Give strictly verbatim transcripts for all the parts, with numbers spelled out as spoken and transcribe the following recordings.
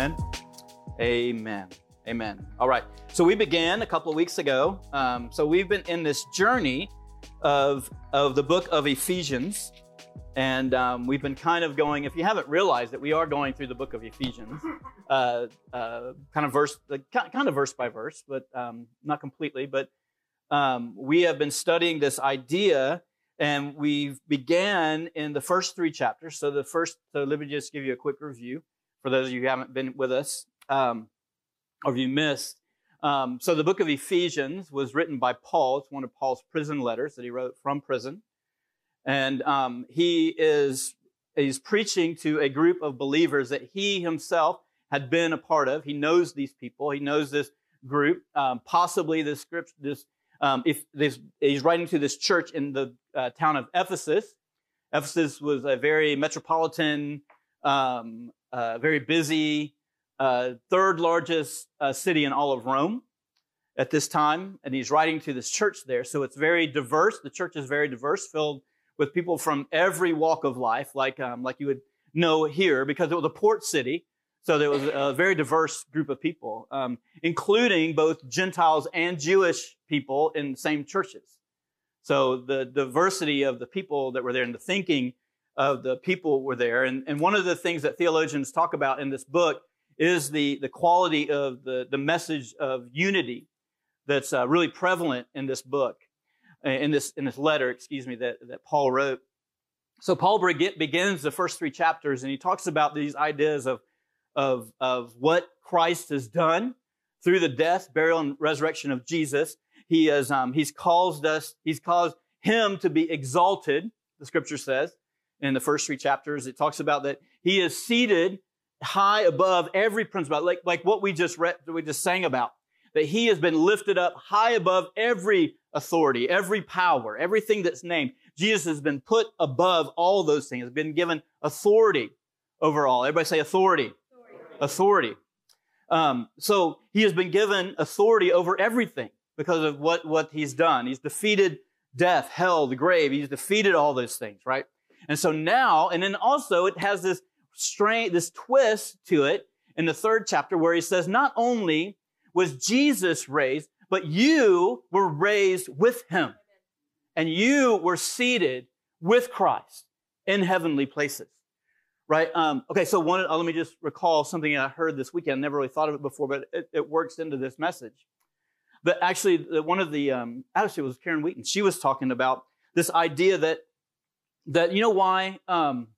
Amen? Amen. Amen. All right. So we began a couple of weeks ago. Um, so we've been in this journey of, of the book of Ephesians. And um, we've been kind of going, if you haven't realized that we are going through the book of Ephesians, uh, uh, kind of verse, kind of verse by verse, but um, not completely. But um, we have been studying this idea, and we began in the first three chapters. So the first, so let me just give you a quick review for those of you who haven't been with us, um, or if you missed. Um, so the book of Ephesians was written by Paul. It's one of Paul's prison letters that he wrote from prison. And um, he is he's preaching to a group of believers that he himself had been a part of. He knows these people. He knows this group. Um, possibly this script. This um, if this, he's writing to this church in the uh, town of Ephesus. Ephesus was a very metropolitan, um, uh, very busy, uh, third largest uh, city in all of Rome at this time. And he's writing to this church there. So it's very diverse. The church is very diverse, filled with people from every walk of life, like um, like you would know here, because it was a port city, so there was a very diverse group of people, um, including both Gentiles and Jewish people in the same churches. So the diversity of the people that were there and the thinking of the people were there. And, and one of the things that theologians talk about in this book is the, the quality of the, the message of unity that's uh, really prevalent in this book. In this in this letter, excuse me, that, that Paul wrote. So Paul begins the first three chapters, and he talks about these ideas of, of, of what Christ has done through the death, burial, and resurrection of Jesus. He has um, he's caused us, he's caused him to be exalted, the scripture says, in the first three chapters. It talks about that he is seated high above every principality, like, like what we just read, we just sang about. That he has been lifted up high above every authority, every power, everything that's named. Jesus has been put above all those things, has been given authority over all. Everybody say authority. Authority. authority. Um, so he has been given authority over everything because of what, what he's done. He's defeated death, hell, the grave. He's defeated all those things, right? And so now, and then also it has this strain, this twist to it in the third chapter where he says, not only was Jesus raised, but you were raised with him, and you were seated with Christ in heavenly places, right? Um, okay, so one, let me just recall something I heard this weekend. I never really thought of it before, but it, it works into this message. But actually, one of the, um, actually it was Karen Wheaton. She was talking about this idea that, that you know why, um,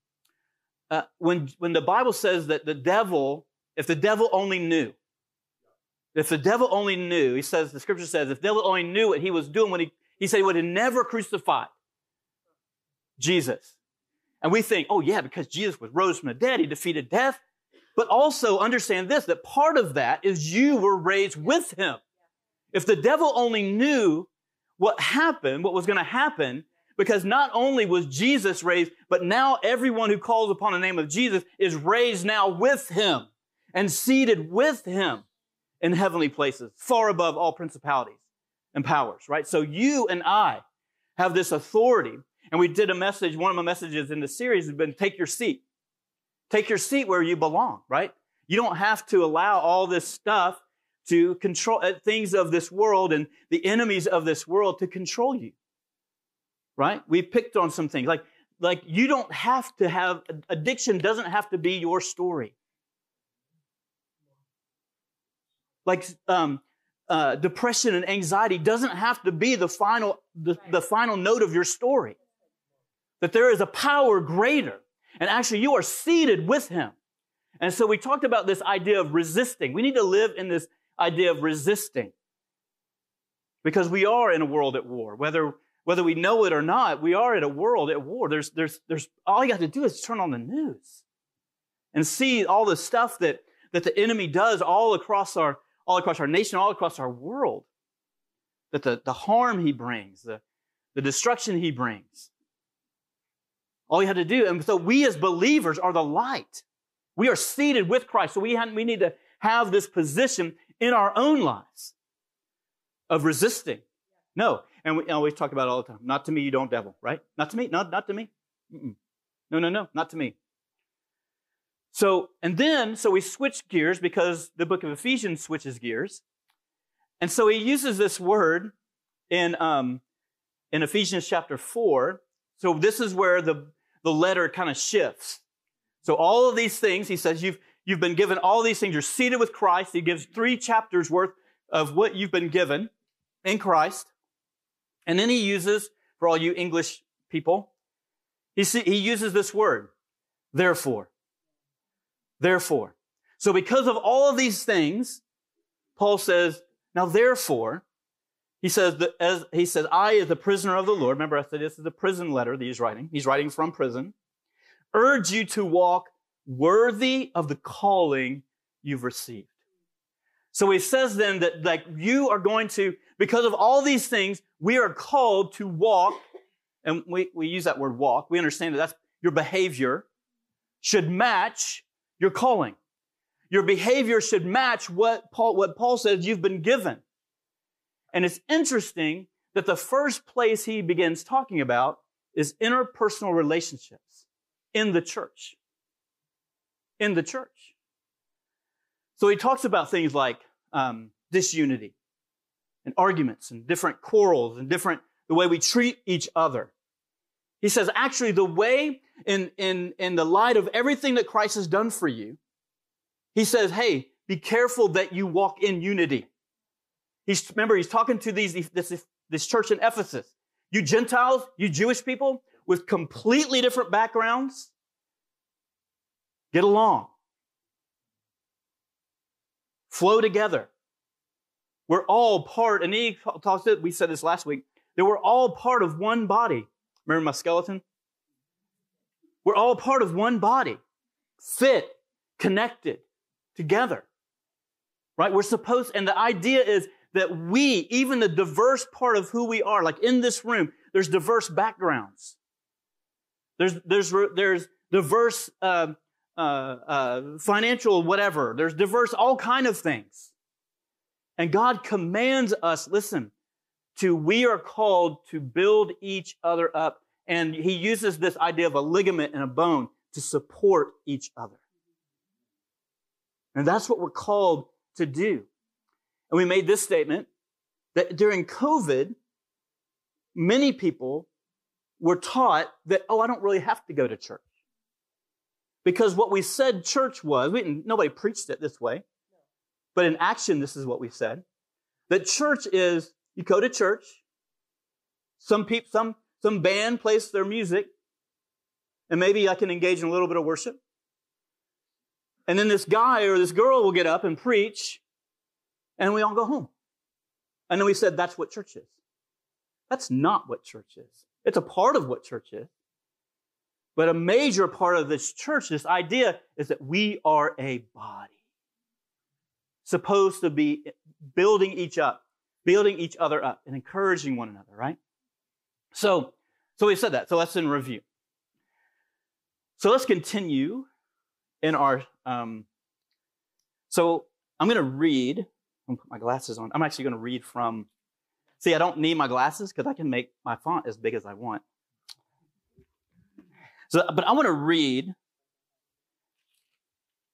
uh, when, when the Bible says that the devil, if the devil only knew, If the devil only knew, he says, the scripture says, if the devil only knew what he was doing, when he, he said he would have never crucified Jesus. And we think, oh yeah, because Jesus was rose from the dead, he defeated death. But also understand this, that part of that is you were raised with him. If the devil only knew what happened, what was going to happen, because not only was Jesus raised, but now everyone who calls upon the name of Jesus is raised now with him and seated with him in heavenly places, far above all principalities and powers, right? So you and I have this authority, and we did a message, one of my messages in the series has been, take your seat. Take your seat where you belong, right? You don't have to allow all this stuff to control, uh, things of this world and the enemies of this world to control you, right? We picked on some things, like, like you don't have to have, addiction doesn't have to be your story. Like um, uh, depression and anxiety doesn't have to be the final the, the final note of your story. That there is a power greater. And actually, you are seated with him. And so we talked about this idea of resisting. We need to live in this idea of resisting. Because we are in a world at war. Whether whether we know it or not, we are in a world at war. There's there's there's all you got to do is turn on the news and see all the stuff that, that the enemy does all across our all across our nation, all across our world, that the, the harm he brings, the, the destruction he brings, all you have to do. And so we as believers are the light. We are seated with Christ. So we, have, we need to have this position in our own lives of resisting. No, and we always talk about it all the time. Not to me, you don't devil, right? Not to me, not, not to me. Mm-mm. No, no, no, not to me. So, and then, so we switch gears because the book of Ephesians switches gears. And so he uses this word in, um, in Ephesians chapter four. So this is where the, the letter kind of shifts. So all of these things, he says, you've, you've been given all these things. You're seated with Christ. He gives three chapters worth of what you've been given in Christ. And then he uses, for all you English people, he, see, he uses this word, therefore. Therefore. So because of all of these things, Paul says, now therefore, he says, that as, he says, I as the prisoner of the Lord, remember I said this is a prison letter that he's writing. He's writing from prison. Urge you to walk worthy of the calling you've received. So he says then that like you are going to, because of all these things, we are called to walk. And we, we use that word walk. We understand that that's your behavior should match your calling. Your behavior should match what Paul, what Paul says you've been given. And it's interesting that the first place he begins talking about is interpersonal relationships in the church. In the church. So he talks about things like um, disunity and arguments and different quarrels and different, the way we treat each other. He says, actually, the way in, in, in the light of everything that Christ has done for you, he says, hey, be careful that you walk in unity. He's, remember, he's talking to these, this, this church in Ephesus. You Gentiles, you Jewish people with completely different backgrounds, get along. Flow together. We're all part, and he talks to, we said this last week, that we're all part of one body. Remember my skeleton? We're all part of one body, fit, connected, together, right? We're supposed, and the idea is that we, even the diverse part of who we are, like in this room, there's diverse backgrounds. There's, there's, there's diverse uh, uh, uh, financial whatever. There's diverse all kind of things. And God commands us, listen, to we are called to build each other up. And he uses this idea of a ligament and a bone to support each other. And that's what we're called to do. And we made this statement that during COVID, many people were taught that, oh, I don't really have to go to church. Because what we said church was, we didn't, nobody preached it this way, but in action, this is what we said, that church is, you go to church, some people, some, some band plays their music, and maybe I can engage in a little bit of worship. And then this guy or this girl will get up and preach, and we all go home. And then we said, that's what church is. That's not what church is. It's a part of what church is. But a major part of this church, this idea, is that we are a body. Supposed to be building each up, building each other up, and encouraging one another, right? So, so we said that. So let's in review. So let's continue in our, um, so I'm going to read, I'm going to put my glasses on. I'm actually going to read from, see, I don't need my glasses because I can make my font as big as I want. So, but I want to read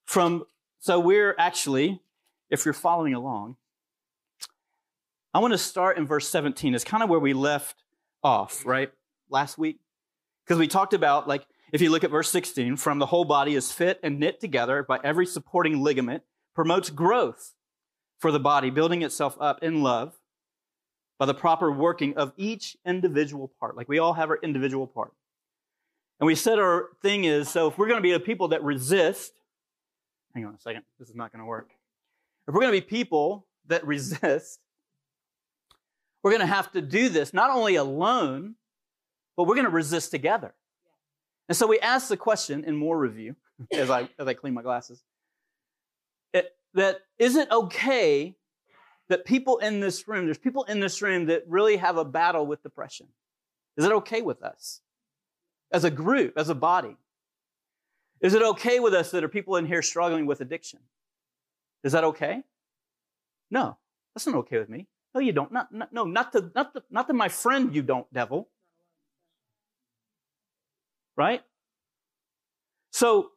from, so we're actually, if you're following along, I want to start in verse seventeen. It's kind of where we left off, right? Last week, because we talked about like, if you look at verse sixteen, from the whole body is fit and knit together by every supporting ligament, promotes growth for the body, building itself up in love by the proper working of each individual part. Like we all have our individual part. And we said our thing is, so if we're going to be the people that resist, hang on a second, this is not going to work. If we're going to be people that resist, we're going to have to do this not only alone, but we're going to resist together. And so we asked the question in more review, as I as I clean my glasses, it, that is it okay that people in this room, there's people in this room that really have a battle with depression? Is it okay with us as a group, as a body? Is it okay with us that are people in here struggling with addiction? Is that okay? No, that's not okay with me. No, you don't. Not, not, no, not to, not to, not to my friend, you don't, devil. Right? So,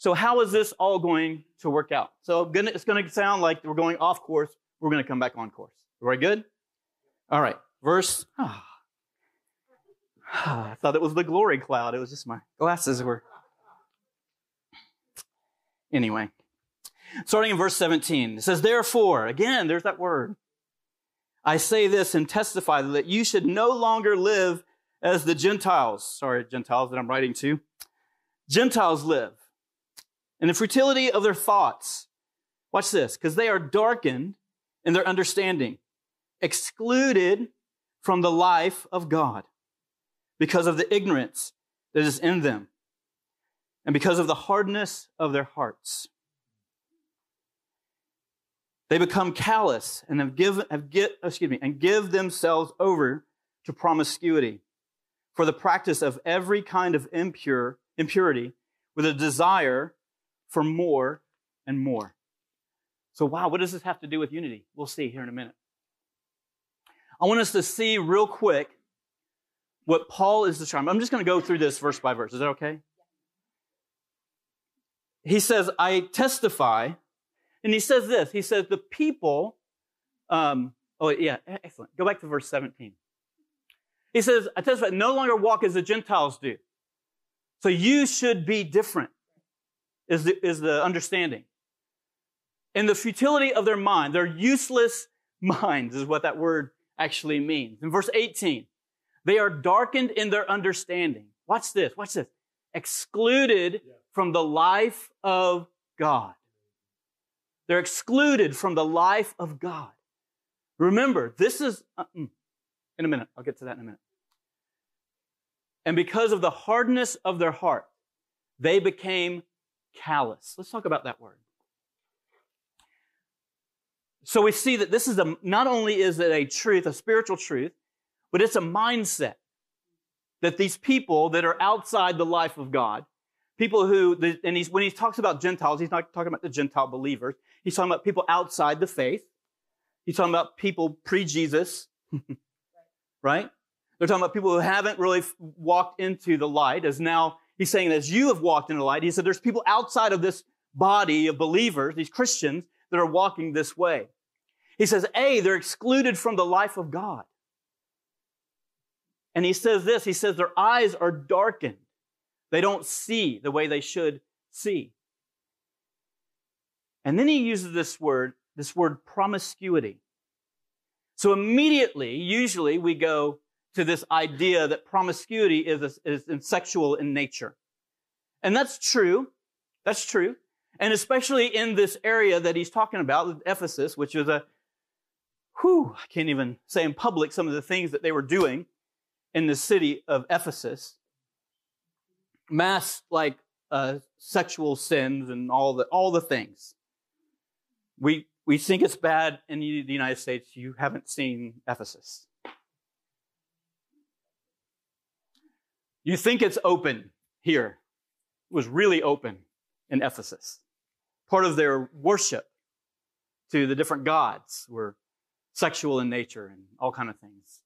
So how is this all going to work out? So gonna, it's going to sound like we're going off course. We're going to come back on course. We're good? All right. Verse. Oh, I thought it was the glory cloud. It was just my glasses were. Anyway, starting in verse seventeen, it says, therefore, again, there's that word. I say this and testify that you should no longer live as the Gentiles. Sorry, Gentiles that I'm writing to. Gentiles live. And the futility of their thoughts, watch this, because they are darkened in their understanding, excluded from the life of God because of the ignorance that is in them and because of the hardness of their hearts. They become callous and have given, have get, excuse me, and give themselves over to promiscuity for the practice of every kind of impure impurity with a desire for more and more. So, wow, what does this have to do with unity? We'll see here in a minute. I want us to see real quick what Paul is describing. I'm just going to go through this verse by verse. Is that okay? He says, I testify, and he says this. He says, the people, um, oh, yeah, excellent. Go back to verse seventeen. He says, I testify, no longer walk as the Gentiles do. So you should be different. Is the, is the understanding. And the futility of their mind, their useless minds is what that word actually means. In verse eighteen, they are darkened in their understanding. Watch this, watch this. Excluded from the life of God. They're excluded from the life of God. Remember, this is, uh, in a minute, I'll get to that in a minute. And because of the hardness of their heart, they became callous. Let's talk about that word. So we see that this is a, not only is it a truth, a spiritual truth, but it's a mindset that these people that are outside the life of God, people who, and he's, when he talks about Gentiles, he's not talking about the Gentile believers. He's talking about people outside the faith. He's talking about people pre-Jesus, right? They're talking about people who haven't really walked into the light as now. He's saying, as you have walked in the light, he said, there's people outside of this body of believers, these Christians, that are walking this way. He says, A, they're excluded from the life of God. And he says this, he says, their eyes are darkened. They don't see the way they should see. And then he uses this word, this word promiscuity. So immediately, usually we go to this idea that promiscuity is, is sexual in nature. And that's true. That's true. And especially in this area that he's talking about, Ephesus, which was a, whew, I can't even say in public some of the things that they were doing in the city of Ephesus. Mass, like, uh, sexual sins and all the, all the things. We, we think it's bad in the United States. You haven't seen Ephesus. You think it's open here. It was really open in Ephesus. Part of their worship to the different gods were sexual in nature and all kind of things.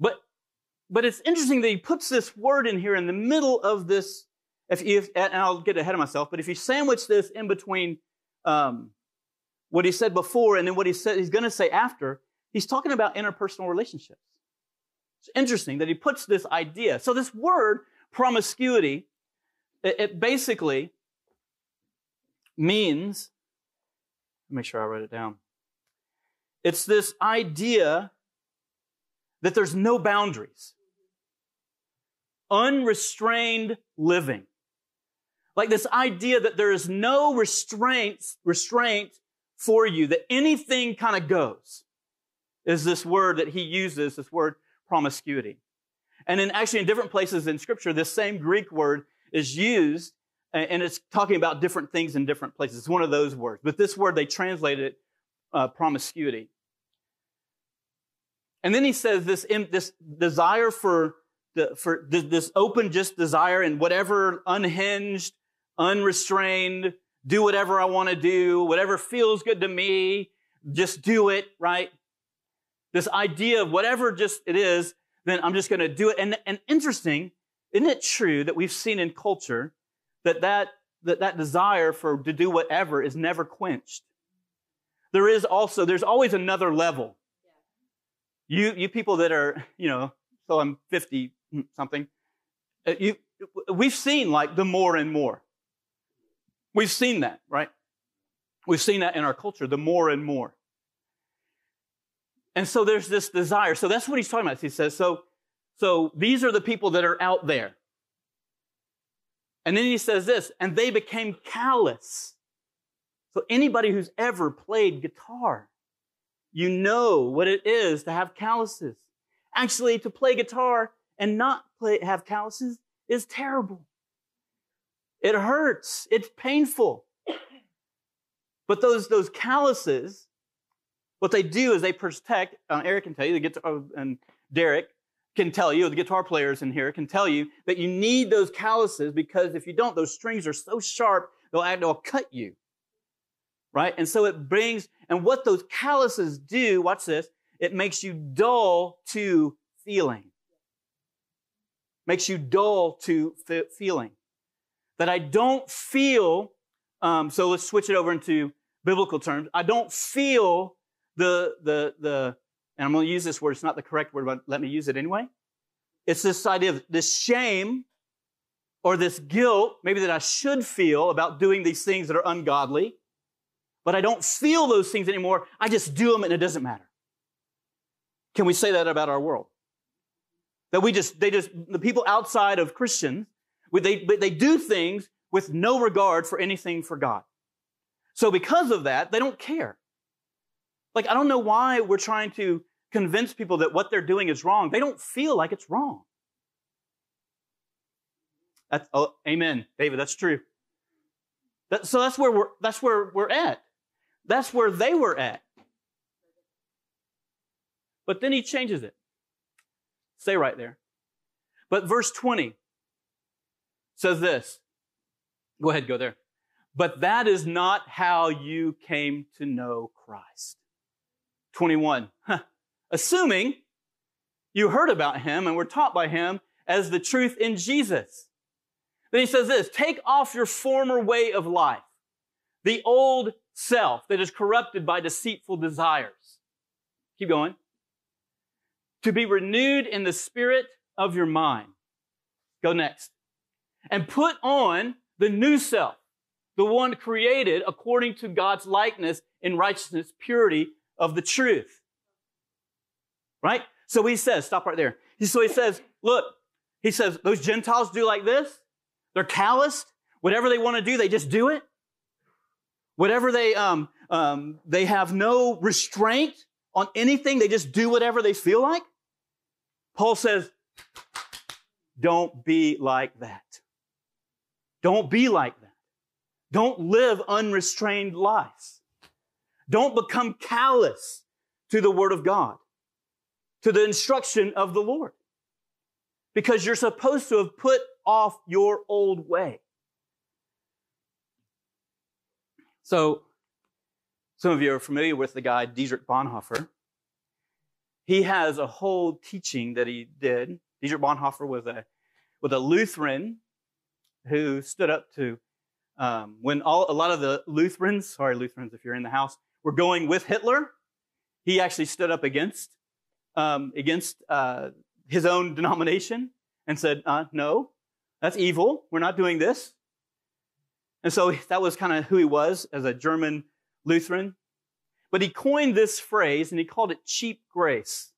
But, but it's interesting that he puts this word in here in the middle of this, if you, and I'll get ahead of myself, but if you sandwich this in between um, what he said before and then what he said he's going to say after, he's talking about interpersonal relationships. It's interesting that he puts this idea. So this word, promiscuity, it, it basically means, make sure I write it down. It's this idea that there's no boundaries. Unrestrained living. Like this idea that there is no restraints, restraint for you, that anything kind of goes, is this word that he uses, this word promiscuity. And in actually in different places in Scripture, this same Greek word is used, and it's talking about different things in different places. It's one of those words. But this word, they translated it uh, promiscuity. And then he says this, this desire for, the, for this open just desire and whatever unhinged, unrestrained, do whatever I want to do, whatever feels good to me, just do it, right? This idea of whatever just it is, then I'm just going to do it. And, and interesting, isn't it true that we've seen in culture that that, that, that desire for to do whatever is never quenched. There is also, there's always another level. You, you people that are, you know, so I'm fifty something. You, we've seen like the more and more. We've seen that, right? We've seen that in our culture, the more and more. And so there's this desire. So that's what he's talking about. He says, so, so these are the people that are out there. And then he says this, and they became callous. So anybody who's ever played guitar, you know what it is to have calluses. Actually, to play guitar and not play, have calluses is terrible. It hurts. It's painful. But those, those calluses, what they do is they protect, uh, Eric can tell you, the guitar, and Derek can tell you, the guitar players in here can tell you, that you need those calluses because if you don't, those strings are so sharp, they'll, they'll cut you, right? And so it brings, and what those calluses do, watch this, it makes you dull to feeling. Makes you dull to fe- feeling. That I don't feel, um, so let's switch it over into biblical terms. I don't feel the, the, the, and I'm going to use this word, it's not the correct word, but let me use it anyway. It's this idea of this shame or this guilt, maybe that I should feel about doing these things that are ungodly, but I don't feel those things anymore. I just do them and it doesn't matter. Can we say that about our world? That we just, they just, the people outside of Christians, they, they do things with no regard for anything for God. So because of that, they don't care. Like, I don't know why we're trying to convince people that what they're doing is wrong. They don't feel like it's wrong. That's, oh, amen, David, that's true. That, so that's where we're, that's where we're at. That's where they were at. But then he changes it. Stay right there. But verse twenty says this. Go ahead, go there. But that is not how you came to know Christ. twenty-one. Huh. Assuming you heard about him and were taught by him as the truth in Jesus. Then he says this, take off your former way of life, the old self that is corrupted by deceitful desires. Keep going. To be renewed in the spirit of your mind. Go next. And put on the new self, the one created according to God's likeness in righteousness, purity of the truth. Right? So he says, stop right there. So he says, look, he says, those Gentiles do like this. They're calloused. Whatever they want to do, they just do it. Whatever they, um, um, they have no restraint on anything. They just do whatever they feel like. Paul says, don't be like that. Don't be like that. Don't live unrestrained lives. Don't become callous to the word of God, to the instruction of the Lord, because you're supposed to have put off your old way. So some of you are familiar with the guy Dietrich Bonhoeffer. He has a whole teaching that he did. Dietrich Bonhoeffer was a, was a Lutheran who stood up to, um, when all, a lot of the Lutherans, sorry Lutherans if you're in the house, were going with Hitler, he actually stood up against, um, against uh, his own denomination and said, uh, no, that's evil. We're not doing this. And so that was kind of who he was as a German Lutheran, but he coined this phrase and he called it cheap grace.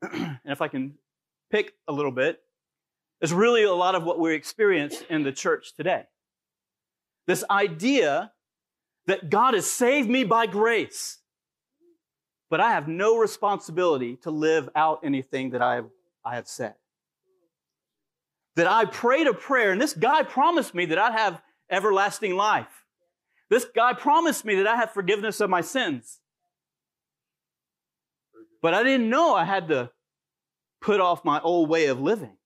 And if I can pick a little bit, it's really a lot of what we experience in the church today. This idea that God has saved me by grace, but I have no responsibility to live out anything that I have, I have said. That I prayed a prayer and this guy promised me that I'd have everlasting life. This guy promised me that I have forgiveness of my sins. But I didn't know I had to put off my old way of living.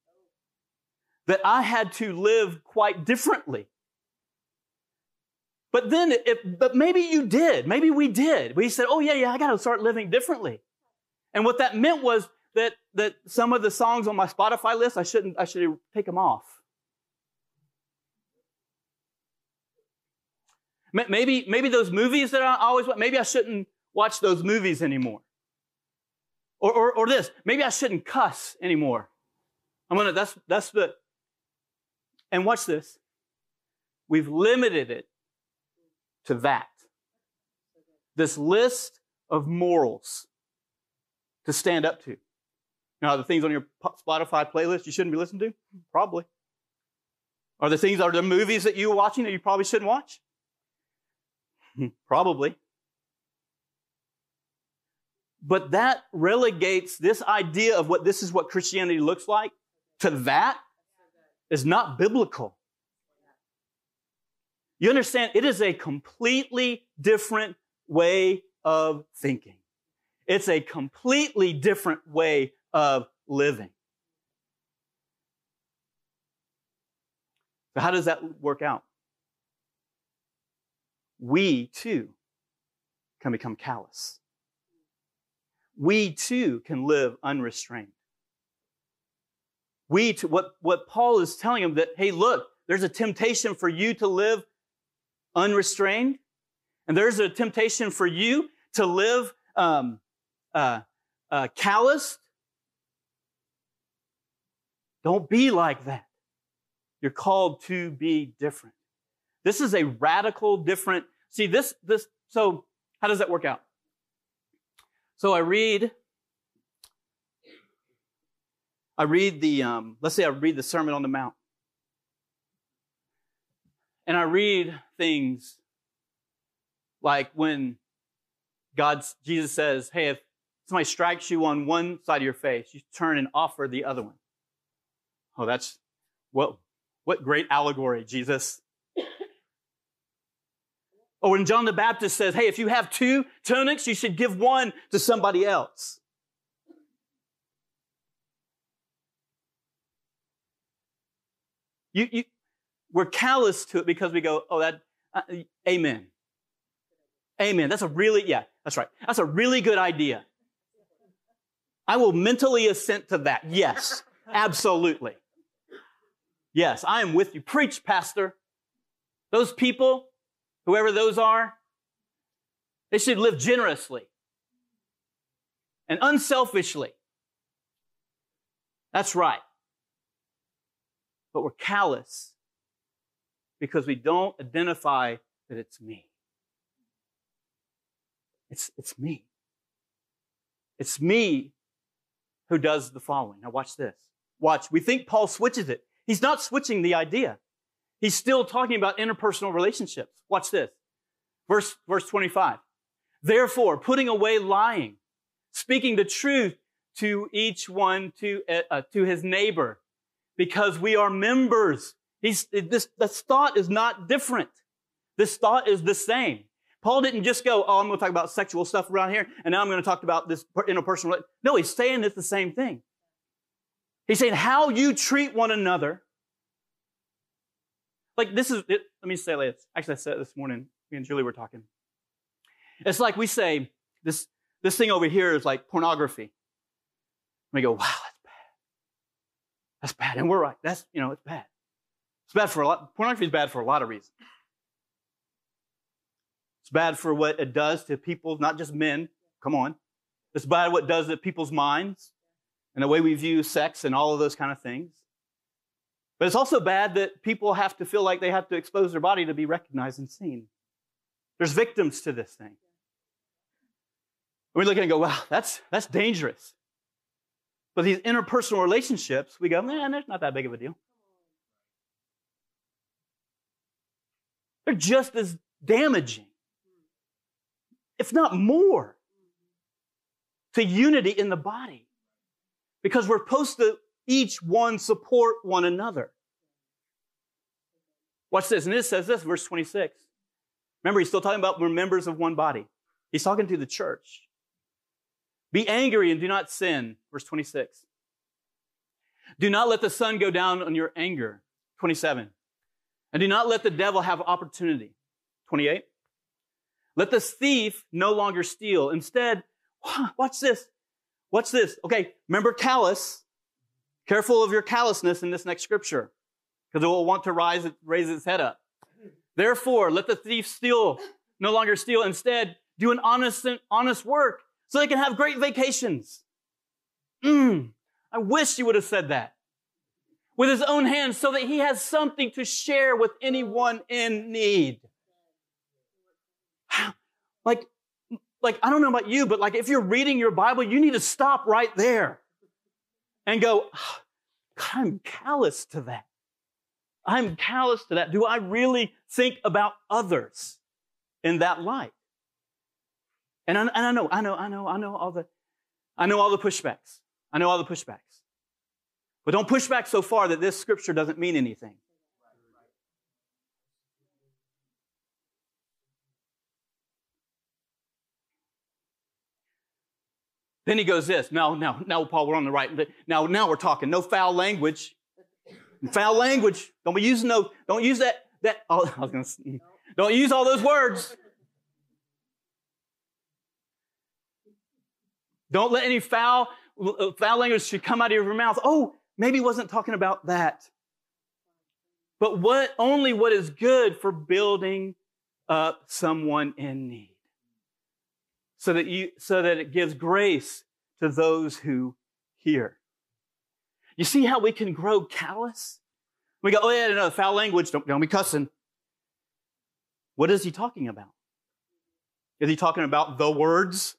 That I had to live quite differently. But then, it, but maybe you did. Maybe we did. We said, oh yeah, yeah, I got to start living differently. And what that meant was that that some of the songs on my Spotify list, I shouldn't, I should take them off. Maybe, maybe those movies that I always watch, maybe I shouldn't watch those movies anymore. Or, or, or this, maybe I shouldn't cuss anymore. I'm gonna, that's, that's the, and watch this. We've limited it to that. This list of morals to stand up to. Now, are the things on your Spotify playlist you shouldn't be listening to? Probably. Are there things, are there movies that you're watching that you probably shouldn't watch? Probably. But that relegates this idea of what this is what Christianity looks like to that is not biblical. You understand, it is a completely different way of thinking. It's a completely different way of living. So how does that work out? We too can become callous. We too can live unrestrained. We too, what, what Paul is telling him that, hey, look, there's a temptation for you to live unrestrained, and there's a temptation for you to live um, uh, uh, calloused. Don't be like that. You're called to be different. This is a radical different. See, this, this, so how does that work out? So I read, I read the, um, let's say I read the Sermon on the Mount. And I read things like when God, Jesus says, hey, if somebody strikes you on one side of your face, you turn and offer the other one. Oh, that's, what, what great allegory, Jesus. Or when John the Baptist says, hey, if you have two tunics, you should give one to somebody else. You, you, we're callous to it because we go, oh, that, uh, amen. Amen. That's a really, yeah, that's right. That's a really good idea. I will mentally assent to that. Yes, absolutely. Yes, I am with you. Preach, pastor. Those people, whoever those are, they should live generously and unselfishly. That's right. But we're callous because we don't identify that it's me. It's, it's me. It's me who does the following. Now watch this. Watch. We think Paul switches it. He's not switching the idea. He's still talking about interpersonal relationships. Watch this. Verse, verse twenty-five. Therefore, putting away lying, speaking the truth to each one, to, uh, to his neighbor, because we are members. He's, this, this thought is not different. This thought is the same. Paul didn't just go, oh, I'm going to talk about sexual stuff around here, and now I'm going to talk about this interpersonal. No, he's saying it's the same thing. He's saying how you treat one another. Like this is, it, let me say it later. Actually, I said it this morning. Me and Julie were talking. It's like we say, this, this thing over here is like pornography. And we go, wow, that's bad. That's bad. And we're right. That's, you know, it's bad. It's bad for a lot. Pornography is bad for a lot of reasons. It's bad for what it does to people, not just men. Come on. It's bad what it does to people's minds and the way we view sex and all of those kind of things. But it's also bad that people have to feel like they have to expose their body to be recognized and seen. There's victims to this thing. We look at it and go, wow, that's, that's dangerous. But these interpersonal relationships, we go, man, that's not that big of a deal. They're just as damaging, if not more, to unity in the body. Because we're supposed to each one support one another. Watch this. And it says this, verse twenty-six. Remember, he's still talking about we're members of one body. He's talking to the church. Be angry and do not sin. Verse twenty-six. Do not let the sun go down on your anger. twenty-seven. And do not let the devil have opportunity. twenty-eight. Let the thief no longer steal. Instead, watch this. What's this? Okay, remember callous. Careful of your callousness in this next scripture, because it will want to rise, raise its head up. Therefore, let the thief steal, no longer steal. Instead, do an honest, honest work so they can have great vacations. Mm, I wish he would have said that. With his own hands, so that he has something to share with anyone in need. Like, like, I don't know about you, but like if you're reading your Bible, you need to stop right there and go, oh, God, I'm callous to that. I'm callous to that. Do I really think about others in that light? And I, and I know, I know, I know, I know all the, I know all the pushbacks. I know all the pushbacks. But don't push back so far that this scripture doesn't mean anything. Then he goes this. No, no, no, Paul, we're on the right. Now, now we're talking. No foul language. Foul language. Don't be using no. Don't use that. That. Oh, I was gonna say, don't use all those words. Don't let any foul foul language should come out of your mouth. Oh, maybe he wasn't talking about that. But what? Only what is good for building up someone in need. So that you, so that it gives grace to those who hear. You see how we can grow callous? We go, oh yeah, no, foul language, don't, don't be cussing. What is he talking about? Is he talking about the words?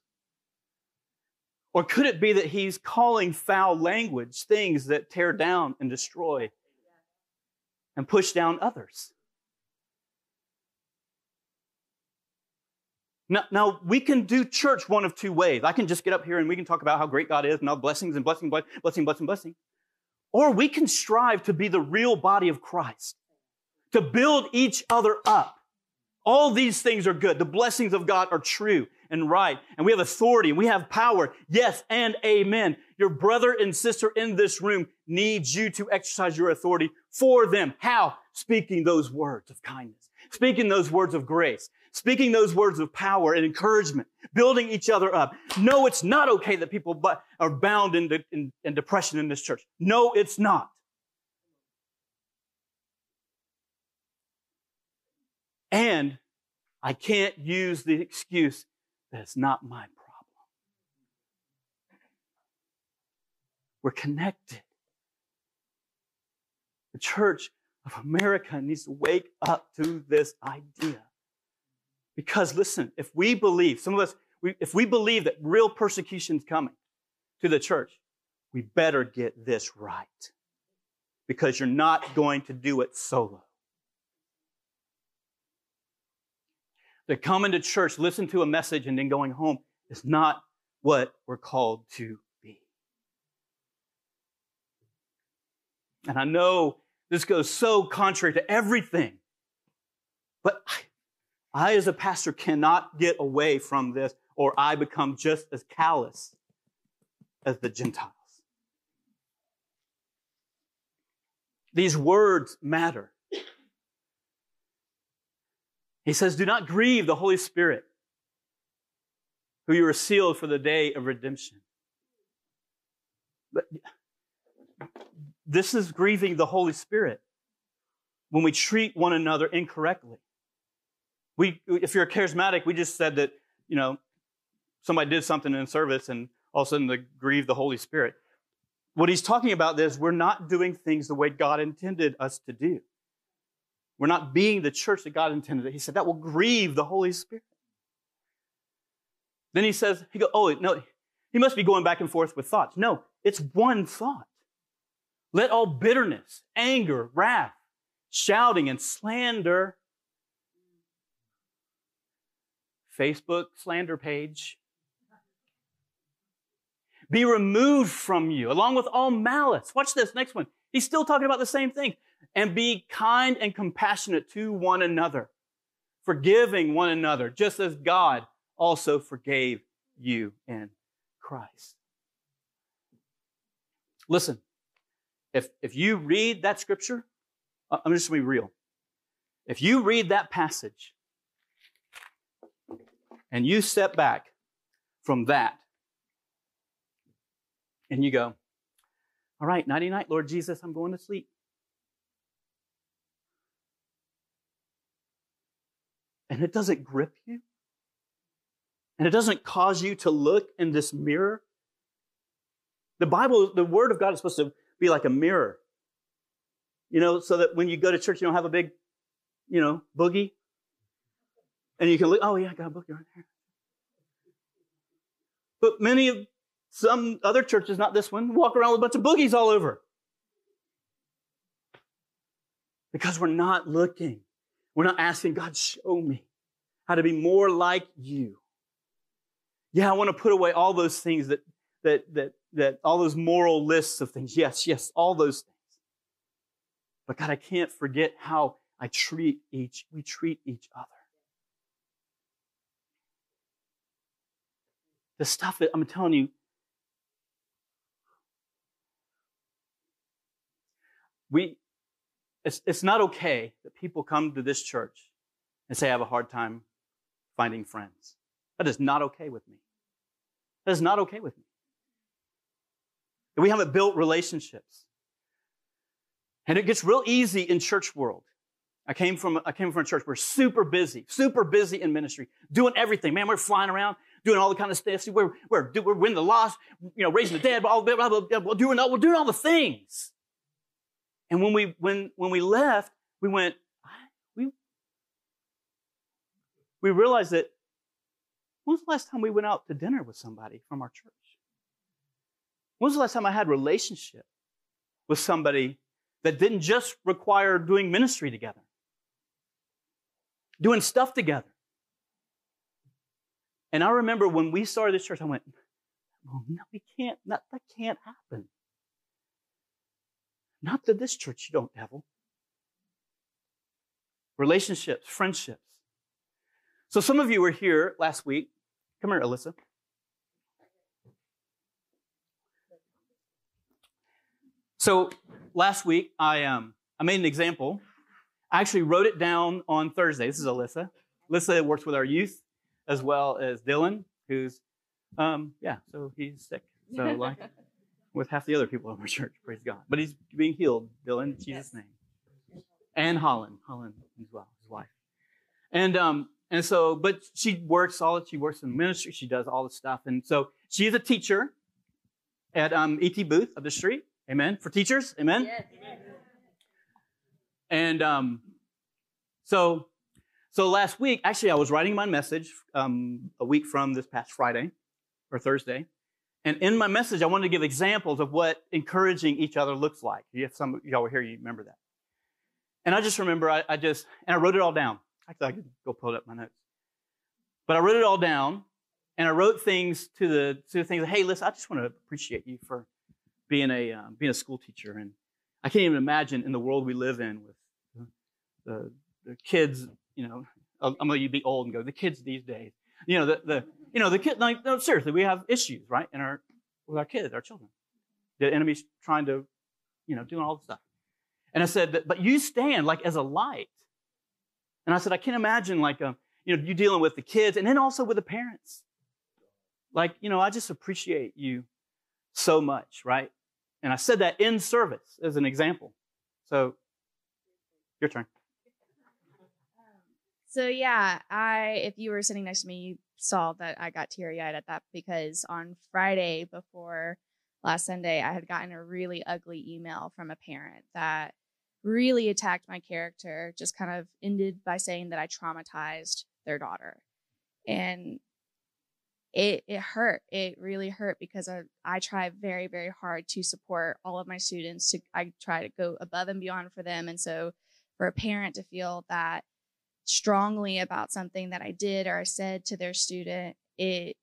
Or could it be that he's calling foul language things that tear down and destroy and push down others? Now, now, we can do church one of two ways. I can just get up here and we can talk about how great God is and all blessings and blessing, blessing, blessing, blessing. Or we can strive to be the real body of Christ, to build each other up. All these things are good. The blessings of God are true and right. And we have authority. We have power. Yes and amen. Your brother and sister in this room needs you to exercise your authority for them. How? Speaking those words of kindness. Speaking those words of grace. Speaking those words of power and encouragement, building each other up. No, it's not okay that people bu- are bound in, de- in, in depression in this church. No, it's not. And I can't use the excuse that it's not my problem. We're connected. The Church of America needs to wake up to this idea. Because listen, if we believe, some of us, we, if we believe that real persecution's coming to the church, we better get this right. Because you're not going to do it solo. The coming to church, listen to a message, and then going home is not what we're called to be. And I know this goes so contrary to everything, but I, I, as a pastor, cannot get away from this, or I become just as callous as the Gentiles. These words matter. He says, do not grieve the Holy Spirit, who you were sealed for the day of redemption. But this is grieving the Holy Spirit when we treat one another incorrectly. We, if you're charismatic, we just said that, you know, somebody did something in service and all of a sudden they grieve the Holy Spirit. What he's talking about is we're not doing things the way God intended us to do. We're not being the church that God intended. He said that will grieve the Holy Spirit. Then he says, he goes, oh, no, he must be going back and forth with thoughts. No, it's one thought. Let all bitterness, anger, wrath, shouting, and slander, Facebook slander page, be removed from you, along with all malice. Watch this next one. He's still talking about the same thing. And be kind and compassionate to one another, forgiving one another, just as God also forgave you in Christ. Listen, if, if you read that scripture, I'm just going to be real. If you read that passage, and you step back from that and you go, all right, nighty-night, Lord Jesus, I'm going to sleep. And it doesn't grip you. And it doesn't cause you to look in this mirror. The Bible, the Word of God is supposed to be like a mirror. You know, so that when you go to church, you don't have a big, you know, boogie. And you can look, oh yeah, I got a boogie right there. But many of some other churches, not this one, walk around with a bunch of boogies all over. Because we're not looking. We're not asking, God, show me how to be more like you. Yeah, I want to put away all those things that, that, that, that, all those moral lists of things. Yes, yes, all those things. But God, I can't forget how I treat each, we treat each other. The stuff that I'm telling you, we, it's, it's not okay that people come to this church and say, I have a hard time finding friends. That is not okay with me. That is not okay with me. That we haven't built relationships. And it gets real easy in church world. I came from, I came from a church where we're super busy, super busy in ministry, doing everything. Man, we're flying around, doing all the kind of stuff. See, we're, we're, we're winning the lost, you know, raising the dead, blah, blah, blah, blah, blah, doing all, we're doing all the things. And when we, when, when we left, we went, we, we realized that when was the last time we went out to dinner with somebody from our church? When was the last time I had a relationship with somebody that didn't just require doing ministry together, doing stuff together? And I remember when we started this church, I went, oh, no, we can't, not, that can't happen. Not to this church, you don't, devil. Relationships, friendships. So some of you were here last week. Come here, Alyssa. So last week, I um I made an example. I actually wrote it down on Thursday. This is Alyssa. Alyssa works with our youth, as well as Dylan, who's, um, yeah, so he's sick. So like with half the other people in our church, praise God. But he's being healed, Dylan, in Jesus' name. And Holland, Holland as well, his wife. And um, and so, but she works all, she works in ministry, she does all the stuff. And so she is a teacher at um, E T Booth up the street. Amen. For teachers, amen? Yes. And um, so, so last week, actually, I was writing my message um, a week from this past Friday or Thursday. And in my message, I wanted to give examples of what encouraging each other looks like. If some of y'all were here, you remember that. And I just remember, I, I just, and I wrote it all down. I thought I could go pull it up my notes. But I wrote it all down, and I wrote things to the, to the things, hey, listen, I just want to appreciate you for being a um, being a school teacher. And I can't even imagine in the world we live in with the, the kids, you know, I'm going to be old and go, the kids these days, you know, the, the you know, the kids, like, no, seriously, we have issues, right? In our, with our kids, our children, the enemy's trying to, you know, doing all this stuff. And I said, but, but you stand like as a light. And I said, I can't imagine like, um, you know, you dealing with the kids and then also with the parents. Like, you know, I just appreciate you so much, right? And I said that in service as an example. So, your turn. So yeah, I if you were sitting next to me, you saw that I got teary-eyed at that because on Friday before last Sunday, I had gotten a really ugly email from a parent that really attacked my character, just kind of ended by saying that I traumatized their daughter. And it it hurt. It really hurt because I, I try very, very hard to support all of my students. To, I try to go above and beyond for them. And so for a parent to feel that strongly about something that I did or I said to their student, it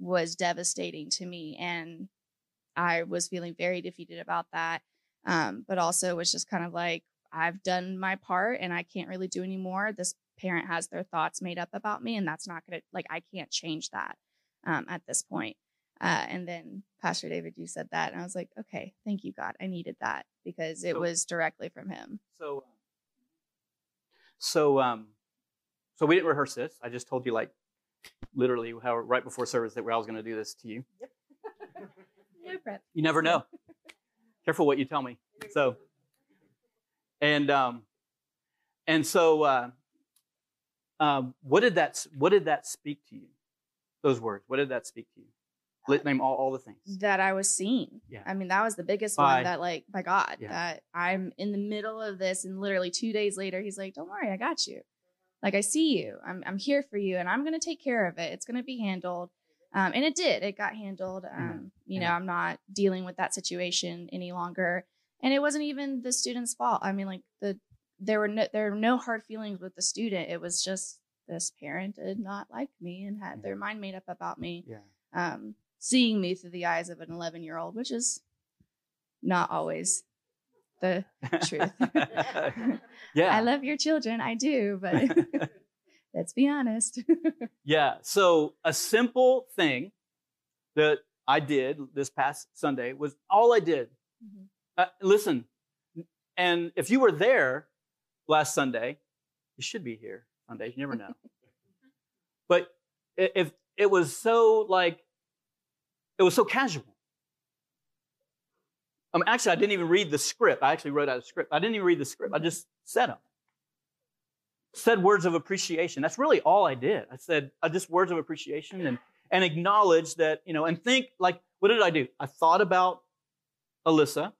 was devastating to me. And I was feeling very defeated about that. Um, but also was just kind of like, I've done my part and I can't really do any more. This parent has their thoughts made up about me and that's not going to, like, I can't change that. Um, at this point. Uh, and then Pastor David, you said that. And I was like, okay, thank you, God. I needed that because it so, was directly from him. So, so, um, so we didn't rehearse this. I just told you like literally how right before service that I was going to do this to you. Yep. no prep. You never know. Careful what you tell me. So, and um, and so, uh, um, what did that what did that speak to you? Those words. What did that speak to you? Let name all, all the things that I was seen. Yeah. I mean, that was the biggest by, one that like, by God, yeah. that I'm in the middle of this. And literally two days later, he's like, don't worry, I got you. Like, I see you, I'm I'm here for you, and I'm going to take care of it. It's going to be handled. Um, and it did, it got handled. Um, mm-hmm. You know, yeah. I'm not dealing with that situation any longer. And it wasn't even the student's fault. I mean, like the, there were no, there were no hard feelings with the student. It was just this parent did not like me and had yeah. their mind made up about me. Yeah. Um, seeing me through the eyes of an eleven year old, which is not always the truth. Yeah. I love your children. I do, but let's be honest. Yeah. So a simple thing that I did this past Sunday was all I did. Mm-hmm. Uh, listen, and if you were there last Sunday, you should be here Sundays. You never know. But if it was so like, it was so casual. Um, actually, I didn't even read the script. I actually wrote out a script. I didn't even read the script. I just said them. Said words of appreciation. That's really all I did. I said uh, just words of appreciation and, and acknowledge that, you know, and think like, what did I do? I thought about Alyssa.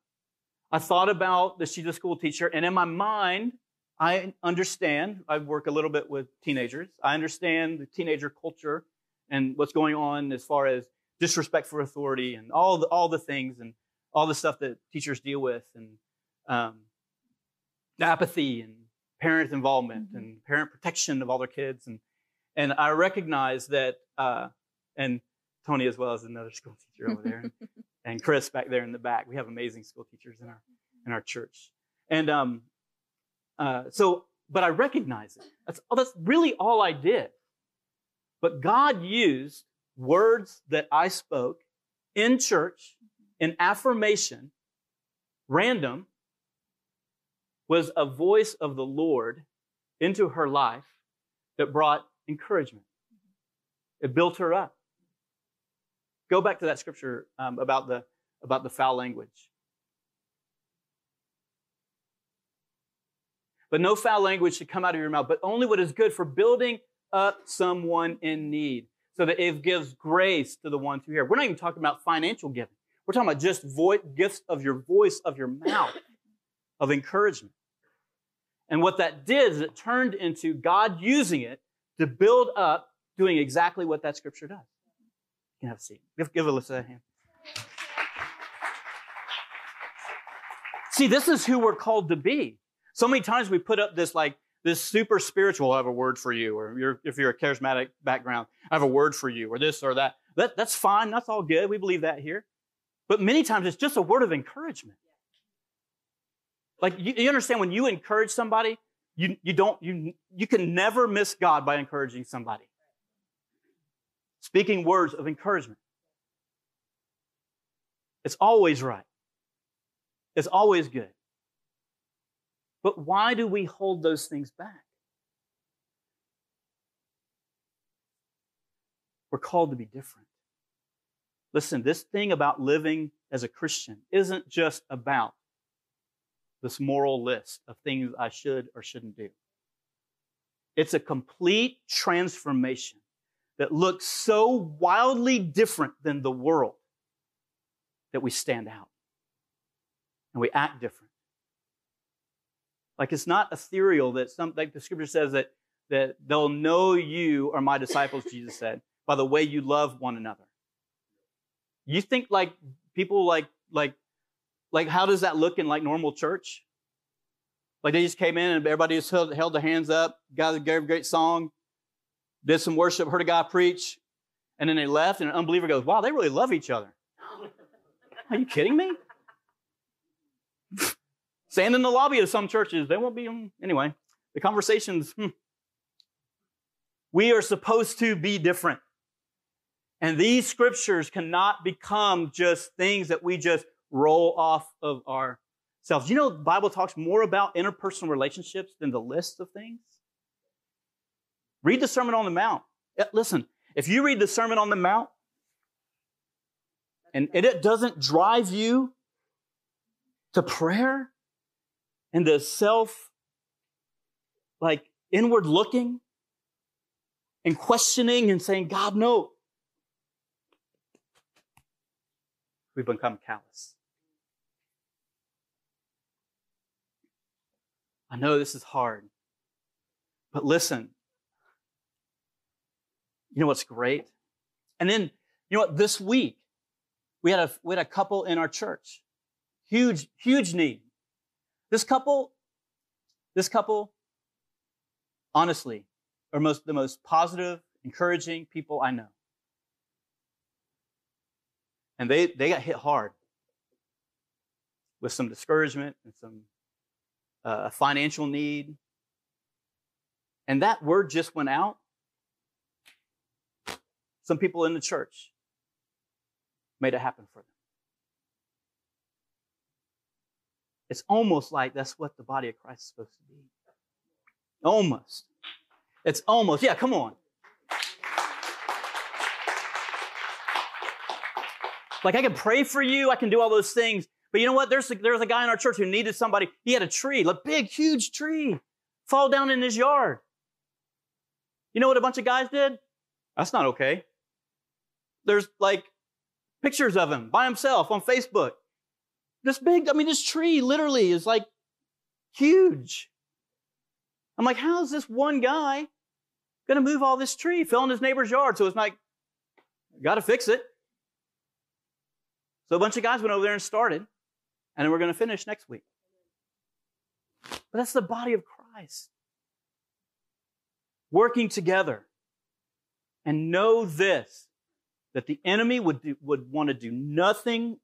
I thought about that she's a school teacher. And in my mind, I understand. I work a little bit with teenagers. I understand the teenager culture and what's going on as far as disrespect for authority and all the, all the things and all the stuff that teachers deal with and um, apathy and parent involvement mm-hmm. and parent protection of all their kids. And and I recognize that, uh, and Tony as well as another school teacher over there and, and Chris back there in the back. We have amazing school teachers in our in our church. And um, uh, so, but I recognize it. That's, that's really all I did. But God used words that I spoke in church, in affirmation, random, was a voice of the Lord into her life that brought encouragement. It built her up. Go back to that scripture um, about the about the foul language. But no foul language should come out of your mouth, but only what is good for building up someone in need. So that it gives grace to the ones who hear. We're not even talking about financial giving. We're talking about just voice, gifts of your voice, of your mouth, of encouragement. And what that did is it turned into God using it to build up, doing exactly what that scripture does. You can have a seat. Give, give Alyssa a hand. See, this is who we're called to be. So many times we put up this like, this super spiritual, I have a word for you, or you're, if you're a charismatic background, I have a word for you, or this or that. that. That's fine. That's all good. We believe that here. But many times it's just a word of encouragement. Like you, you understand when you encourage somebody, you, you don't, you, you can never miss God by encouraging somebody. Speaking words of encouragement. It's always right. It's always good. But why do we hold those things back? We're called to be different. Listen, this thing about living as a Christian isn't just about this moral list of things I should or shouldn't do. It's a complete transformation that looks so wildly different than the world that we stand out and we act different. Like it's not ethereal that some, like the scripture says that, that they'll know you are my disciples, Jesus said, by the way you love one another. You think like people like, like, like how does that look in like normal church? Like they just came in and everybody just held, held their hands up, guys gave a great song, did some worship, heard a guy preach, and then they left and an unbeliever goes, wow, they really love each other. Are you kidding me? Stand in the lobby of some churches. They won't be, um, anyway, the conversations. Hmm. We are supposed to be different. And these scriptures cannot become just things that we just roll off of ourselves. You know, the Bible talks more about interpersonal relationships than the list of things. Read the Sermon on the Mount. Listen, if you read the Sermon on the Mount, and it doesn't drive you to prayer and to self, like inward looking and questioning and saying, God, no. We become callous. I know this is hard, but listen, you know what's great? And then, you know what, this week, we had a, we had a couple in our church. Huge, huge need. This couple, this couple, honestly, are most, the most positive, encouraging people I know. And they, they got hit hard with some discouragement and some uh, financial need. And that word just went out. Some people in the church made it happen for them. It's almost like that's what the body of Christ is supposed to be. Almost. It's almost. Yeah, come on. Like, I can pray for you. I can do all those things. But you know what? There's a, there's a guy in our church who needed somebody. He had a tree, a big, huge tree, fall down in his yard. You know what a bunch of guys did? That's not okay. There's, like, pictures of him by himself on Facebook. This big, I mean, this tree literally is, like, huge. I'm like, how is this one guy going to move all this tree? Fell in his neighbor's yard. So it's like, got to fix it. So a bunch of guys went over there and started, and then we're going to finish next week. But that's the body of Christ. Working together. And know this, that the enemy would do, would want to do nothing.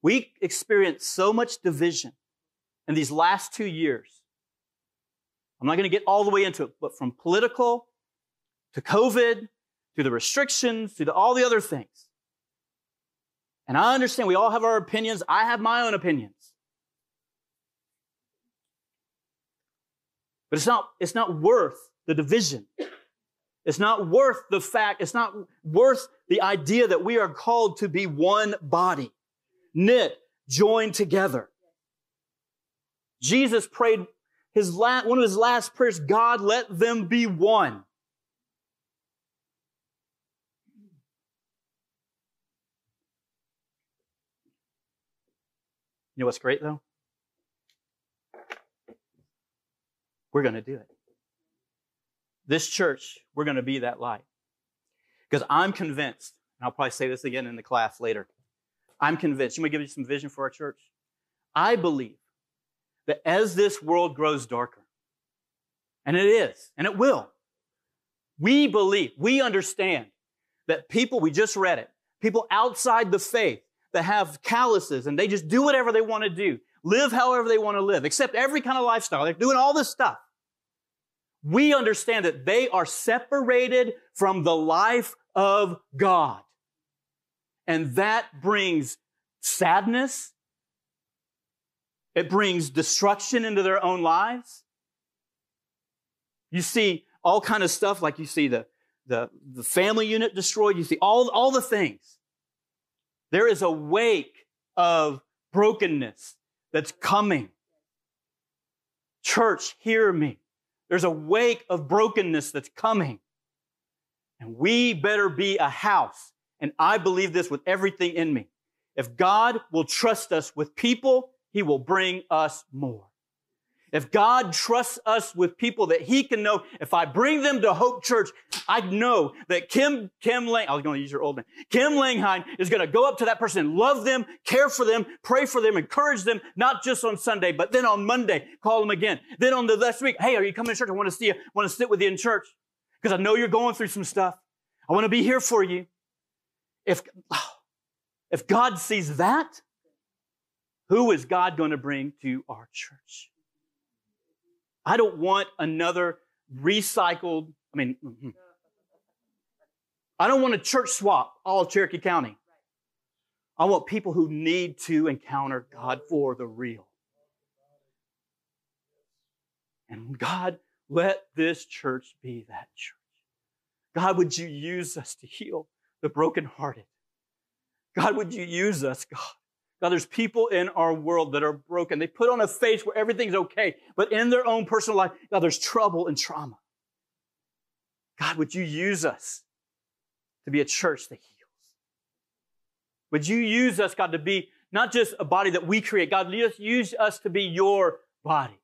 We experienced so much division in these last two years. I'm not going to get all the way into it, but from political to COVID, to the restrictions, to the, all the other things. And I understand we all have our opinions. I have my own opinions. But it's not, it's not worth the division. It's not worth the fact, it's not worth the idea that we are called to be one body, knit, joined together. Jesus prayed his last, one of his last prayers, God, let them be one. You know what's great, though? We're going to do it. This church, we're going to be that light. Because I'm convinced, and I'll probably say this again in the class later, I'm convinced. You may give you some vision for our church. I believe that as this world grows darker, and it is, and it will, we believe, we understand that people, we just read it, people outside the faith that have calluses and they just do whatever they want to do, live however they want to live, accept every kind of lifestyle. They're doing all this stuff. We understand that they are separated from the life of God. And that brings sadness. It brings destruction into their own lives. You see all kind of stuff, like you see the, the, the family unit destroyed. You see all, all the things. There is a wake of brokenness that's coming. Church, hear me. There's a wake of brokenness that's coming. And we better be a house. And I believe this with everything in me. If God will trust us with people, he will bring us more. If God trusts us with people that he can know, if I bring them to Hope Church, I know that Kim, Kim Lang, I was going to use your old name. Kim Langhine is going to go up to that person and love them, care for them, pray for them, encourage them, not just on Sunday, but then on Monday, call them again. Then on the next week, hey, are you coming to church? I want to see you. I want to sit with you in church because I know you're going through some stuff. I want to be here for you. If, if God sees that, who is God going to bring to our church? I don't want another recycled, I mean, mm-hmm. I don't want a church swap all of Cherokee County. I want people who need to encounter God for the real. And God, let this church be that church. God, would you use us to heal the brokenhearted? God, would you use us, God? God, there's people in our world that are broken. They put on a face where everything's okay, but in their own personal life, God, there's trouble and trauma. God, would you use us to be a church that heals? Would you use us, God, to be not just a body that we create. God, use us to be your body,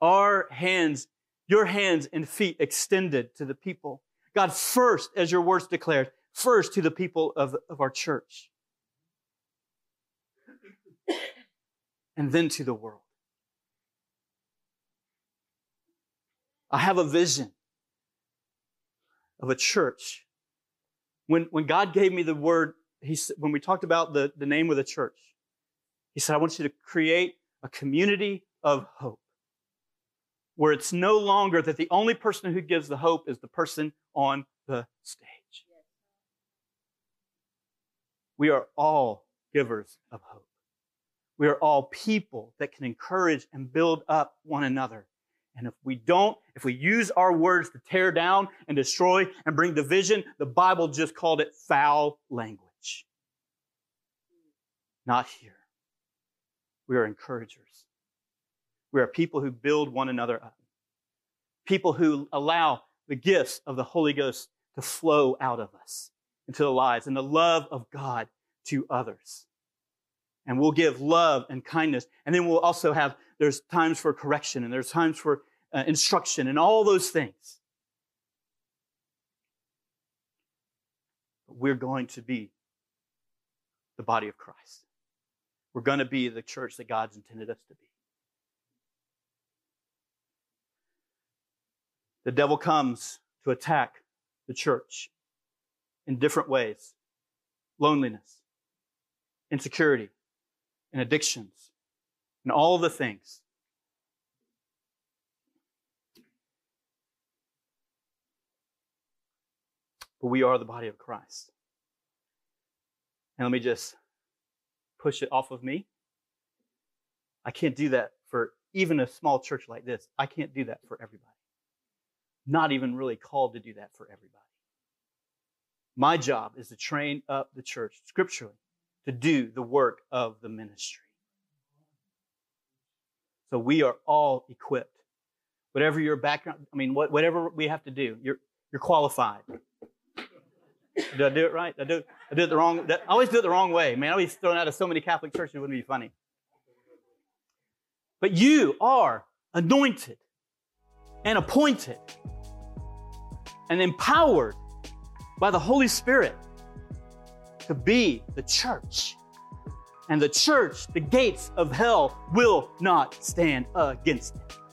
our hands, your hands and feet extended to the people. God, first, as your words declared, first to the people of, of our church. And then to the world. I have a vision of a church. When, when God gave me the word, he, when we talked about the, the name of the church, he said, I want you to create a community of hope where it's no longer that the only person who gives the hope is the person on the stage. We are all givers of hope. We are all people that can encourage and build up one another. And if we don't, if we use our words to tear down and destroy and bring division, the Bible just called it foul language. Not here. We are encouragers. We are people who build one another up. People who allow the gifts of the Holy Ghost to flow out of us into the lives and the love of God to others. And we'll give love and kindness. And then we'll also have, there's times for correction and there's times for uh, instruction and all those things. But we're going to be the body of Christ. We're going to be the church that God's intended us to be. The devil comes to attack the church in different ways. Loneliness, insecurity, and addictions, and all the things. But we are the body of Christ. And let me just push it off of me. I can't do that for even a small church like this. I can't do that for everybody. Not even really called to do that for everybody. My job is to train up the church scripturally, to do the work of the ministry. So we are all equipped. Whatever your background, I mean, what, whatever we have to do, you're, you're qualified. Did I do it right? Did I do, I do it the wrong, I always do it the wrong way. Man, I always thrown out of so many Catholic churches, it wouldn't be funny. But you are anointed and appointed and empowered by the Holy Spirit to be the church. And the church, the gates of hell will not stand against it.